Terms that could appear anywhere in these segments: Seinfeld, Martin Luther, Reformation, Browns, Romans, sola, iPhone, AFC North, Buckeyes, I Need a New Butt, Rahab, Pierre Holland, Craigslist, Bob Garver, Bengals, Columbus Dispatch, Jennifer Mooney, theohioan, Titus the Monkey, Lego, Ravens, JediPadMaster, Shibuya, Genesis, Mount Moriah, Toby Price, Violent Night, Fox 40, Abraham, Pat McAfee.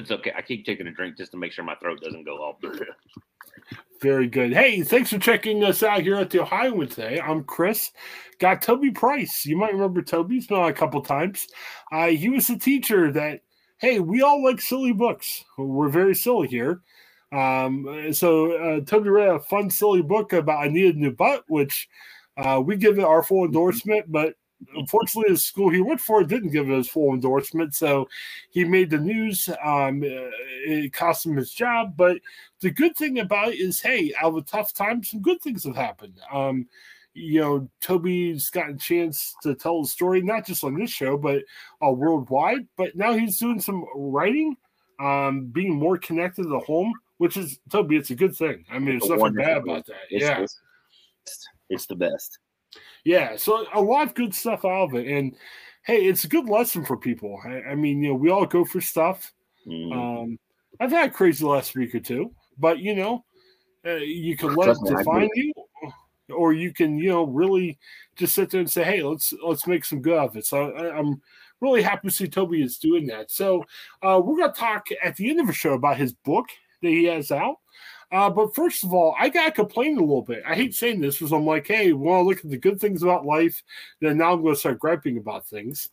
It's okay. I keep taking a drink just to make sure my throat doesn't go off. Very good. Hey, thanks for checking us out here at the Ohioan today. I'm Chris. Got Toby Price. You might remember Toby. He's been on a couple times. He was the teacher that, hey, we all like silly books. We're very silly here. So Toby read a fun, silly book about I Need a New Butt, which we give it our full endorsement, but unfortunately, the school he went for didn't give it his full endorsement, so he made the news. It cost him his job, but the good thing about it is, hey, out of a tough time, some good things have happened. You know, Toby's gotten a chance to tell the story, not just on this show, but worldwide, but now he's doing some writing, being more connected to home, which is, Toby, it's a good thing. I mean, there's nothing bad about that. It's the best. Yeah, so a lot of good stuff out of it. And, hey, it's a good lesson for people. I mean, you know, we all go for stuff. Mm-hmm. I've had a crazy last week or two. But, you know, you can let it define you. Or you can, you know, really just sit there and say, hey, let's make some good of it. So I'm really happy to see Toby is doing that. So we're going to talk at the end of the show about his book that he has out. But first of all, I got to complain a little bit. I hate saying this because I'm like, hey, we want to look at the good things about life. Then now I'm going to start griping about things.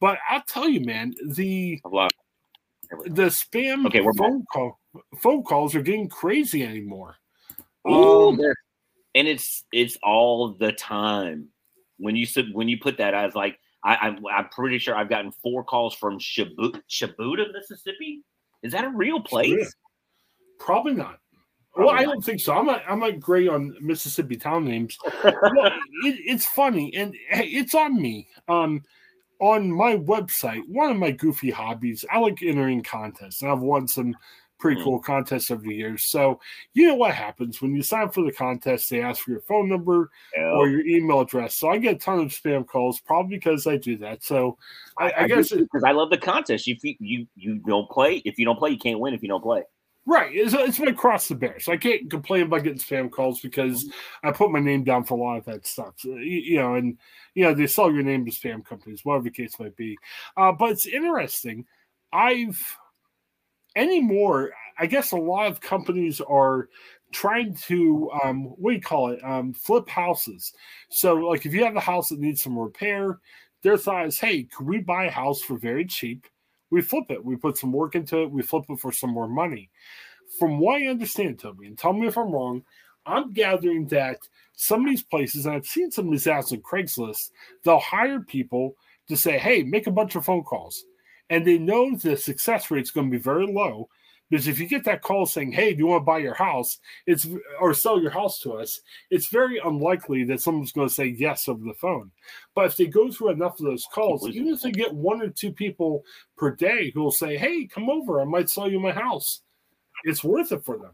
But I'll tell you, man, the spam phone calls are getting crazy anymore. And it's all the time. When you put that, I was like, I'm pretty sure I've gotten 4 calls from Shibuya, Mississippi. Is that a real place? Yeah. Probably not. Well, I don't think so. I'm not great on Mississippi town names. It's funny, and it's on me. On my website, one of my goofy hobbies, I like entering contests, and I've won some pretty cool contests over the years. So you know what happens when you sign up for the contest? They ask for your phone number or your email address. So I get a ton of spam calls, probably because I do that. So I guess because I love the contest. If you don't play, if you don't play, you can't win. If you don't play. Right, it's been across the bear, so I can't complain about getting spam calls because I put my name down for a lot of that stuff. So, you know, they sell your name to spam companies, whatever the case might be. But it's interesting. I guess a lot of companies are trying to, flip houses. So, like, if you have a house that needs some repair, their thought is, hey, could we buy a house for very cheap? We flip it. We put some work into it. We flip it for some more money. From what I understand, Toby, and tell me if I'm wrong, I'm gathering that some of these places, and I've seen some of these ads on Craigslist, they'll hire people to say, hey, make a bunch of phone calls. And they know the success rate's going to be very low because if you get that call saying, hey, do you want to buy your house or sell your house to us, it's very unlikely that someone's going to say yes over the phone. But if they go through enough of those calls, even if they get 1 or 2 people per day who will say, hey, come over, I might sell you my house, it's worth it for them.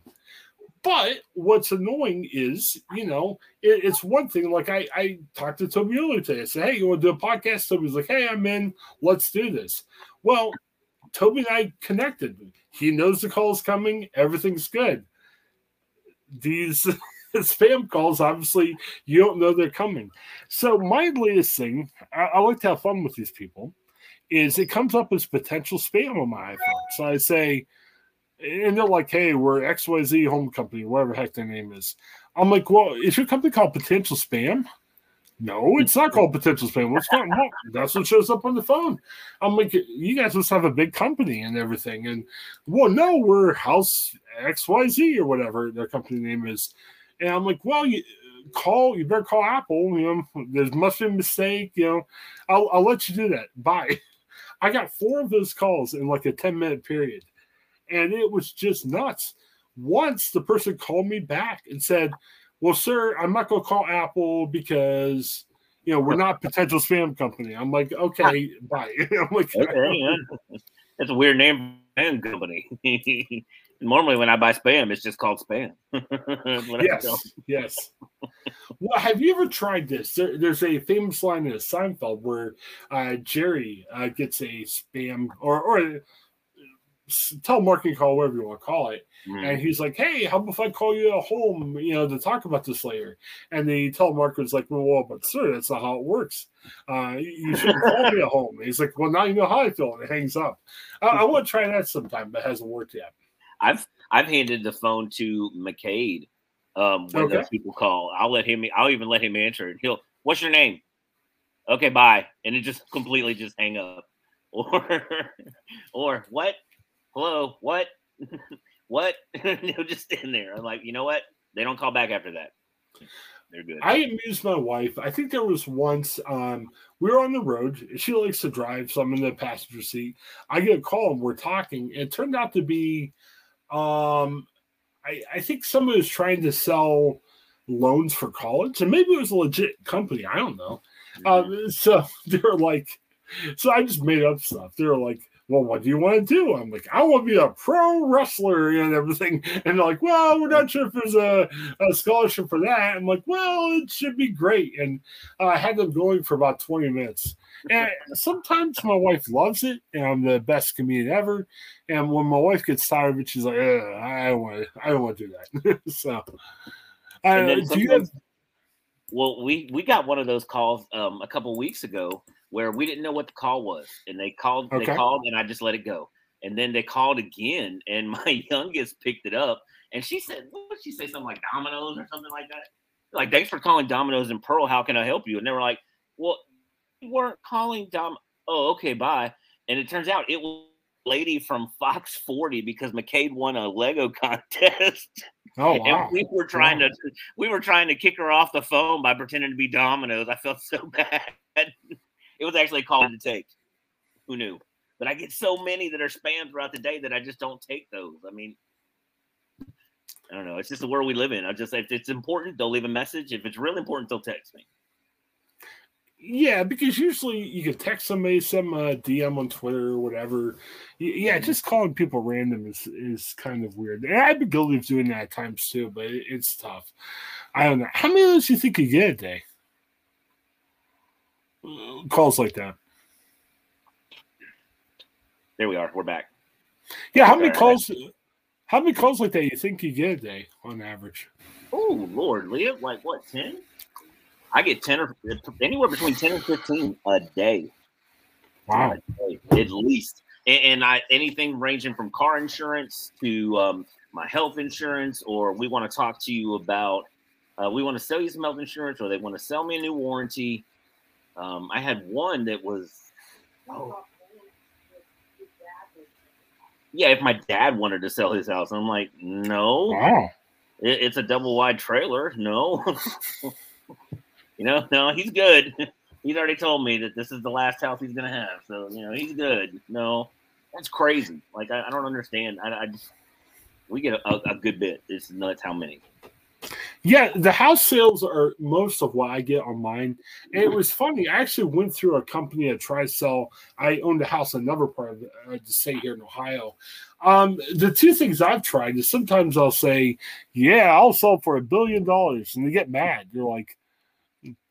But what's annoying is, you know, it's one thing. Like I talked to Toby earlier today. I said, hey, you want to do a podcast? Toby's like, hey, I'm in. Let's do this. Well, Toby and I connected. He knows the call's coming. Everything's good. These spam calls, obviously, you don't know they're coming. So my latest thing, I like to have fun with these people, is it comes up as potential spam on my iPhone. So I say, and they're like, hey, we're XYZ Home Company, whatever the heck their name is. I'm like, well, is your company called Potential Spam? No, it's not called Potential Spam. What's going on? That's what shows up on the phone. I'm like, you guys must have a big company and everything. And, well, no, we're House XYZ or whatever their company name is. And I'm like, well, you better call Apple. You know, there must be a mistake. You know, I'll let you do that. Bye. I got 4 of those calls in like a 10-minute period. And it was just nuts. Once the person called me back and said, well, sir, I'm not going to call Apple because, you know, we're not a potential spam company. I'm like, okay, bye. I'm like, okay, yeah. That's a weird name for a spam company. Normally when I buy spam, it's just called spam. Yes. Well, have you ever tried this? There's a famous line in a Seinfeld where Jerry gets a spam or telemarketing call, whatever you want to call it. Mm. And he's like, hey, how about if I call you at home, you know, to talk about this later? And the telemarketer's like, well, but sir, that's not how it works. You shouldn't call me at home. And he's like, well, now you know how I feel. And it hangs up. I want to try that sometime, but it hasn't worked yet. I've handed the phone to McCade when those people call. I'll even let him answer it. He'll, what's your name? Okay, bye. And it just completely just hang up. Or what? Hello, what? What? They'll just stand there. I'm like, you know what? They don't call back after that. They're good. I amused my wife. I think there was once we were on the road. She likes to drive, so I'm in the passenger seat. I get a call and we're talking. It turned out to be I think somebody was trying to sell loans for college, and maybe it was a legit company. I don't know. Mm-hmm. So they were like, so I just made up stuff. They were like, well, what do you want to do? I'm like, I want to be a pro wrestler and everything. And they're like, well, we're not sure if there's a scholarship for that. I'm like, well, it should be great. And I had them going for about 20 minutes. And sometimes my wife loves it, and I'm the best comedian ever. And when my wife gets tired of it, she's like, I don't want to do that. So, do you have... Well, we got one of those calls a couple weeks ago, where we didn't know what the call was, and they called, and I just let it go. And then they called again, and my youngest picked it up, and she said, what did she say? Something like Domino's or something like that? Like, thanks for calling Domino's and Pearl. How can I help you? And they were like, well, you weren't calling Domino's. Oh, okay, bye. And it turns out it was a lady from Fox 40 because McCade won a Lego contest. Oh, wow. And we were trying to kick her off the phone by pretending to be Domino's. I felt so bad. It was actually called to take. Who knew? But I get so many that are spam throughout the day that I just don't take those. I mean, I don't know. It's just the world we live in. I just, if it's important, they'll leave a message. If it's really important, they'll text me. Yeah, because usually you can text somebody, some DM on Twitter or whatever. Yeah, just calling people random is kind of weird. And I've been guilty of doing that at times too, but it's tough. I don't know. How many of those do you think you get a day? Calls like that. There we are. We're back. Yeah, how many calls like that you think you get a day on average? Oh, Lord, Leah, like what, 10? I get 10 or anywhere between 10 and 15 a day. Wow. A day, at least. And I anything ranging from car insurance to my health insurance, or we want to talk to you about we want to sell you some health insurance, or they want to sell me a new warranty. I had one that was, if my dad wanted to sell his house, I'm like, no, wow. It's a double wide trailer. No, no, he's good. He's already told me that this is the last house he's going to have. So, he's good. No, that's crazy. Like, I don't understand. We get a good bit. It's nuts how many. Yeah, the house sales are most of what I get on mine. And it was funny. I actually went through a company that tried to sell. I owned a house in another part of the state here in Ohio. The two things I've tried is sometimes I'll say, yeah, I'll sell for $1 billion. And they get mad. You're like,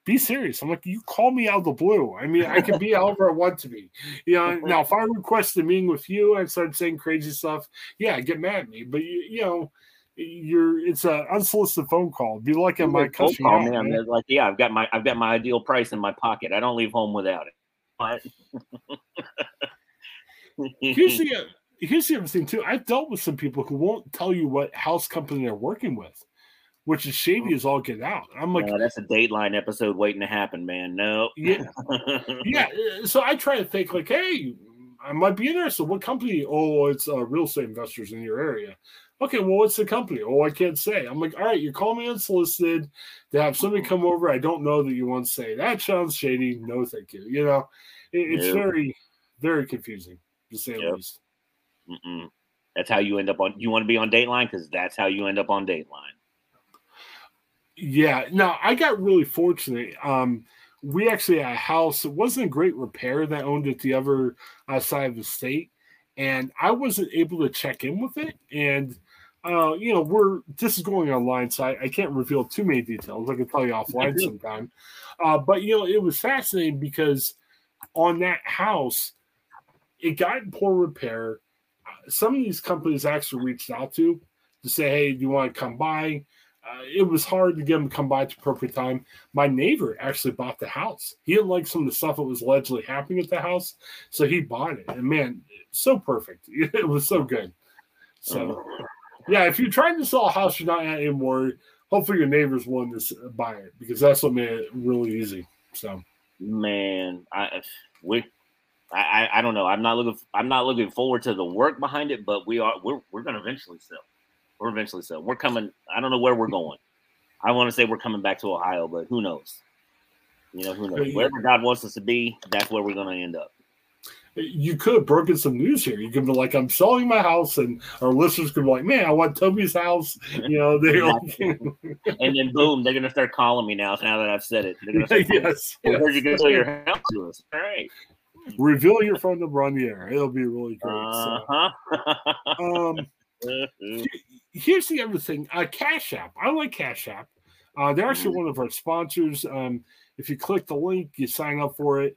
be serious. I'm like, you call me out of the blue. I mean, I can be however I want to be. Now, if I request a meeting with you and start saying crazy stuff, yeah, get mad at me. But, it's an unsolicited phone call. Be like at my customer. Call, man. Like, yeah, I've got my ideal price in my pocket. I don't leave home without it. But here's the other thing too. I've dealt with some people who won't tell you what house company they're working with, which is shady as all get out. I'm like, that's a Dateline episode waiting to happen, man. No, yeah, yeah. So I try to think like, hey, I might be interested. What company? Oh, it's real estate investors in your area. Okay, well, what's the company? Oh, I can't say. I'm like, all right, you call me unsolicited to have somebody come over. I don't know that you want to say. That sounds shady. No, thank you. It's very, very confusing, to say the least. Mm-mm. That's how you end up on – you want to be on Dateline? Because that's how you end up on Dateline. Yeah. Now, I got really fortunate. We actually had a house. It wasn't a great repair that owned it the other side of the state. And I wasn't able to check in with it. And, this is going online, so I can't reveal too many details. I can tell you offline sometime. But, it was fascinating because on that house, it got in poor repair. some of these companies actually reached out to say, hey, do you want to come by? It was hard to get them to come by at the appropriate time. My neighbor actually bought the house. He didn't like some of the stuff that was allegedly happening at the house, so he bought it. And, man, so perfect. It was so good. So, yeah, if you're trying to sell a house you're not at anymore, hopefully your neighbor's willing to buy it because that's what made it really easy. So, man, I don't know. I'm not looking forward to the work behind it, but we're going to eventually sell. We're eventually so. We're coming. I don't know where we're going. I want to say we're coming back to Ohio, but who knows? You know, who knows? Wherever God wants us to be, that's where we're going to end up. You could have broken some news here. You could be like, I'm selling my house, and our listeners could be like, man, I want Toby's house. You know, they're like, and then boom, they're going to start calling me now that I've said it. They're going to start calling me. Well, where'd you go sell your house to us? All right. Reveal your phone number on the air. It'll be really great. Here's the other thing. Cash App. I like Cash App. They're actually one of our sponsors. If you click the link, you sign up for it.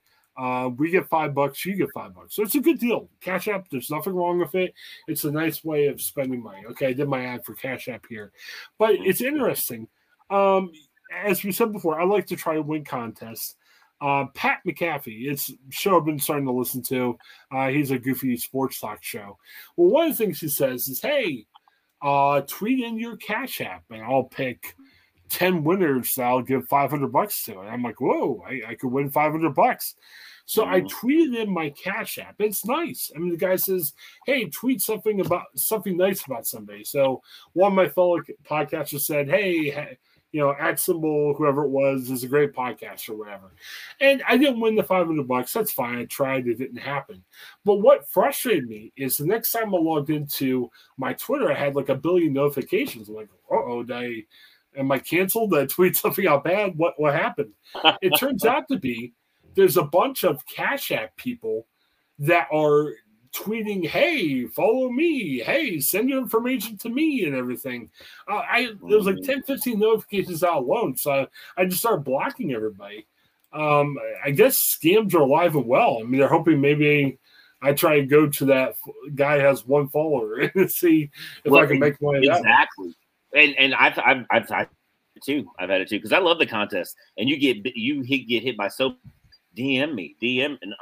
We get $5, you get $5. So it's a good deal. Cash App, there's nothing wrong with it. It's a nice way of spending money. Okay, I did my ad for Cash App here. But it's interesting. As we said before, I like to try to win contests. Pat McAfee, it's a show I've been starting to listen to. He's a goofy sports talk show. Well, one of the things he says is, hey, tweet in your Cash App, and I'll pick 10 winners that I'll give $500 to. And I'm like, whoa, I could win $500. So I tweeted in my Cash App. It's nice. I mean, the guy says, hey, tweet something nice about somebody. So one of my fellow podcasters said, hey, you know, @ whoever it was, is a great podcast or whatever. And I didn't win the $500. That's fine. I tried. It didn't happen. But what frustrated me is the next time I logged into my Twitter, I had like 1 billion notifications. I'm like, uh-oh, am I canceled? Did I tweet something out bad? What happened? It turns out to be there's a bunch of Cash App people that are tweeting, hey, follow me, hey, send your information to me and everything. There was like 10, 15 notifications out alone, so I just started blocking everybody. I guess scams are alive and well. I mean, they're hoping maybe I try and go to that guy who has one follower and see if I can make money. Exactly. And I've had it too. I've had it too because I love the contest. And you get hit by soap. DM me. DM and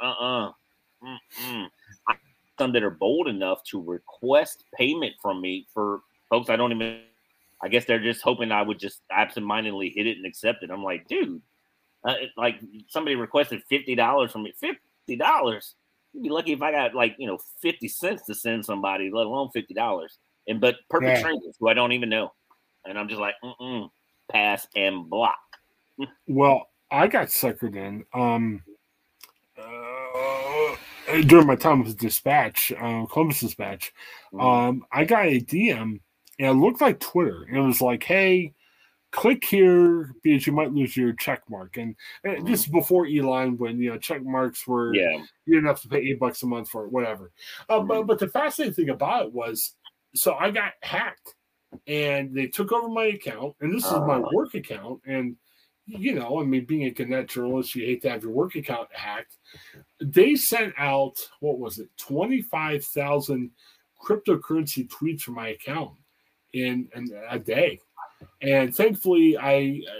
some that are bold enough to request payment from me for folks I don't even – I guess they're just hoping I would just absentmindedly hit it and accept it. I'm like, dude, like somebody requested $50 from me. $50? You'd be lucky if I got like, you know, 50 cents to send somebody, let alone $50. And but perpetrators who I don't even know. And I'm just like, pass and block. Well, I got suckered in. During my time with Dispatch, Columbus Dispatch, I got a DM, and it looked like Twitter. And it was like, hey, click here because you might lose your check mark. And this is before Elon when, you know, check marks were you didn't have to pay $8 a month for it, whatever. But the fascinating thing about it was, so I got hacked, and they took over my account, and this is my work account, and you know, I mean, being a Gannett journalist, you hate to have your work account hacked. They sent out, 25,000 cryptocurrency tweets from my account in a day. And thankfully,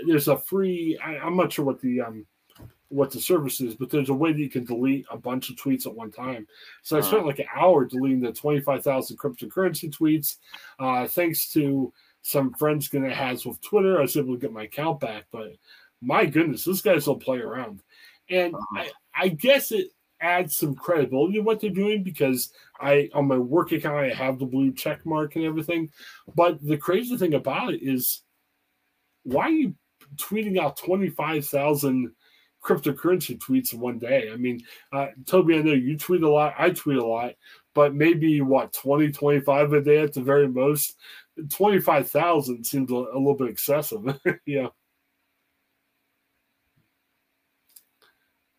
there's a free, I'm not sure what the service is, but there's a way that you can delete a bunch of tweets at one time. So I spent like an hour deleting the 25,000 cryptocurrency tweets. Thanks to some friends Gannett has with Twitter, I was able to get my account back, but my goodness, this guy's will play around. And I guess it adds some credibility to what they're doing because on my work account, I have the blue check mark and everything. But the crazy thing about it is, why are you tweeting out 25,000 cryptocurrency tweets in one day? I mean, Toby, I know you tweet a lot. I tweet a lot, but maybe, 20, 25 a day at the very most? 25,000 seems a little bit excessive. Yeah.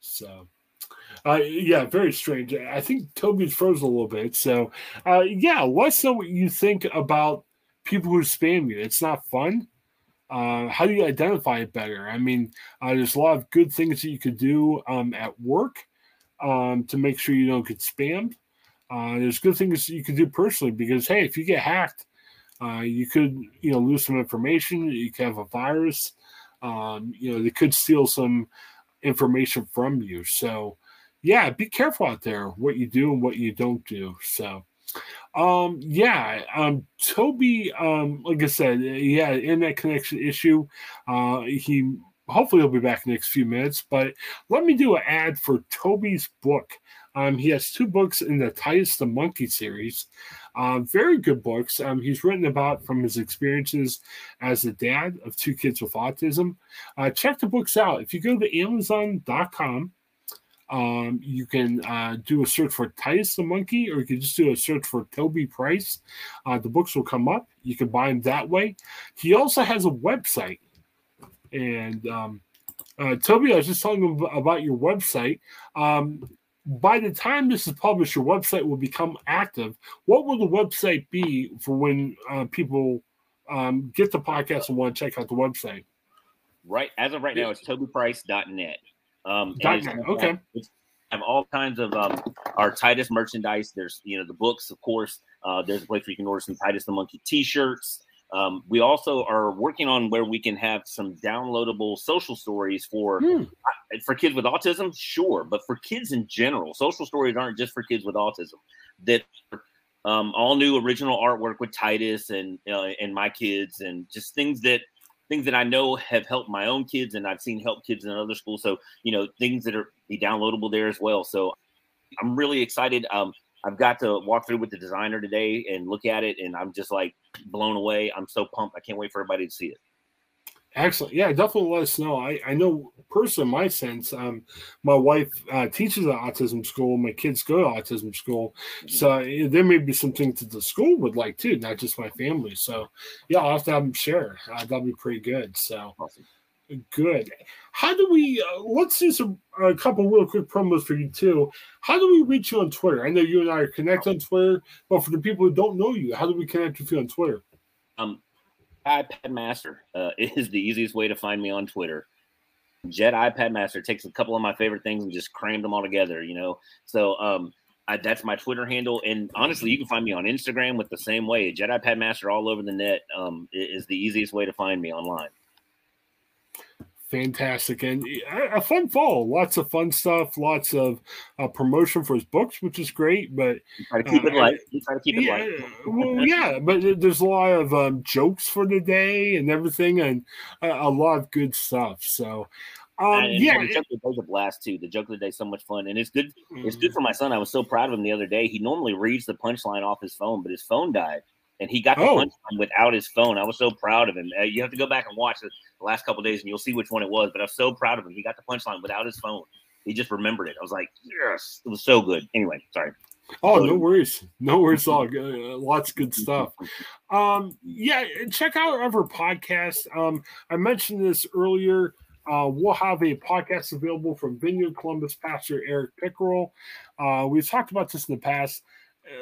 So, yeah, very strange. I think Toby's frozen a little bit. So, yeah, let us know what you think about people who spam you. It's not fun. How do you identify it better? I mean, there's a lot of good things that you could do at work to make sure you don't get spammed. There's good things you can do personally because, hey, if you get hacked, you could, you know, lose some information. You could have a virus. You know, they could steal some information from you. So, yeah, be careful out there what you do and what you don't do. So, Toby, like I said, yeah, in that connection issue, he hopefully he'll be back in the next few minutes. But let me do an ad for Toby's book. He has two books in the Titus the Monkey series. Very good books. He's written about from his experiences as a dad of two kids with autism. Check the books out. If you go to Amazon.com, you can do a search for Titus the Monkey, or you can just do a search for Toby Price. The books will come up. You can buy them that way. He also has a website. And Toby, I was just telling him about your website. By the time this is published, your website will become active. What will the website be for when people get the podcast and want to check out the website? Right. As of right now, it's tobyprice.net. Okay. I have all kinds of our Titus merchandise. There's, you know, the books, of course. There's a place where you can order some Titus the Monkey T-shirts. We also are working on where we can have some downloadable social stories for kids with autism, sure, but for kids in general. Social stories aren't just for kids with autism. That all new original artwork with Titus and my kids, and just things that I know have helped my own kids, and I've seen help kids in other schools. So, you know, things that are be downloadable there as well. So I'm really excited. I've got to walk through with the designer today and look at it, and I'm just like blown away. I'm so pumped. I can't wait for everybody to see it. Excellent. Yeah, definitely let us know. I know personally, in my sense, my wife teaches at autism school. My kids go to autism school. So there may be some things that the school would like too, not just my family. So yeah, I'll have to have them share. That'll be pretty good. So awesome. Good. How do we let's do a couple real quick promos for you too. How do we reach you on Twitter? I know you and I are connected on Twitter, but for the people who don't know you, how do we connect with you on Twitter? JediPadMaster is the easiest way to find me on Twitter. JediPadMaster takes a couple of my favorite things and just crammed them all together, you know. So that's my Twitter handle. And honestly, you can find me on Instagram with the same way. JediPadMaster all over the net is the easiest way to find me online. Fantastic. And a fun follow. Lots of fun stuff, lots of promotion for his books, which is great. But try to keep it light. Well, yeah, but there's a lot of jokes for the day and everything, and a lot of good stuff. So, the joke of the day's a blast too. The joke of the day is so much fun, and it's good. It's good for my son. I was so proud of him the other day. He normally reads the punchline off his phone, but his phone died. And he got the punchline without his phone. I was so proud of him. You have to go back and watch the last couple of days, and you'll see which one it was. But I'm so proud of him. He got the punchline without his phone. He just remembered it. I was like, yes, it was so good. Anyway, sorry. Oh, no worries. No worries at all. Lots of good stuff. Check out our podcast. I mentioned this earlier. We'll have a podcast available from Vineyard Columbus pastor Eric Pickerell. We've talked about this in the past.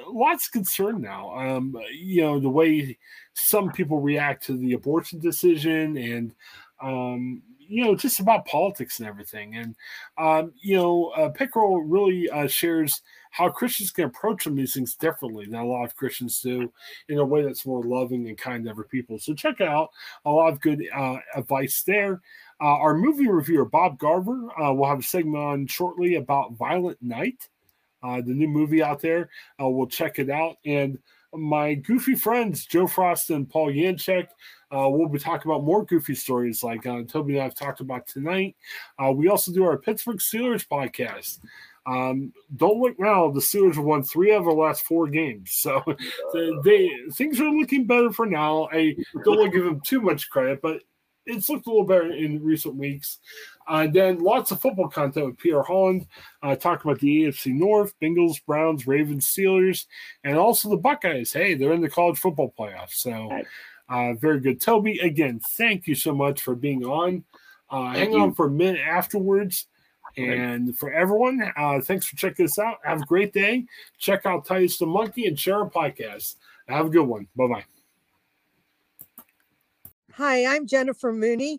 Lots of concern now, you know, the way some people react to the abortion decision and, you know, just about politics and everything. And, you know, Pickerell really shares how Christians can approach them these things differently than a lot of Christians do in a way that's more loving and kind to other people. So check it out. A lot of good advice there. Our movie reviewer, Bob Garver, will have a segment on shortly about Violent Night. The new movie out there. We'll check it out. And my goofy friends, Joe Frost and Paul Yanchek, we'll be talking about more goofy stories like Toby and I have talked about tonight. We also do our Pittsburgh Steelers podcast. Don't look now. The Steelers have won 3 of the last 4 games. So things are looking better for now. I don't want to give them too much credit, but it's looked a little better in recent weeks. Then lots of football content with Pierre Holland. Talk about the AFC North, Bengals, Browns, Ravens, Steelers, and also the Buckeyes. Hey, they're in the college football playoffs. So very good. Toby, again, thank you so much for being on. Hang on for a minute afterwards. And for everyone, thanks for checking us out. Have a great day. Check out Titus the Monkey and share our podcast. Have a good one. Bye-bye. Hi, I'm Jennifer Mooney.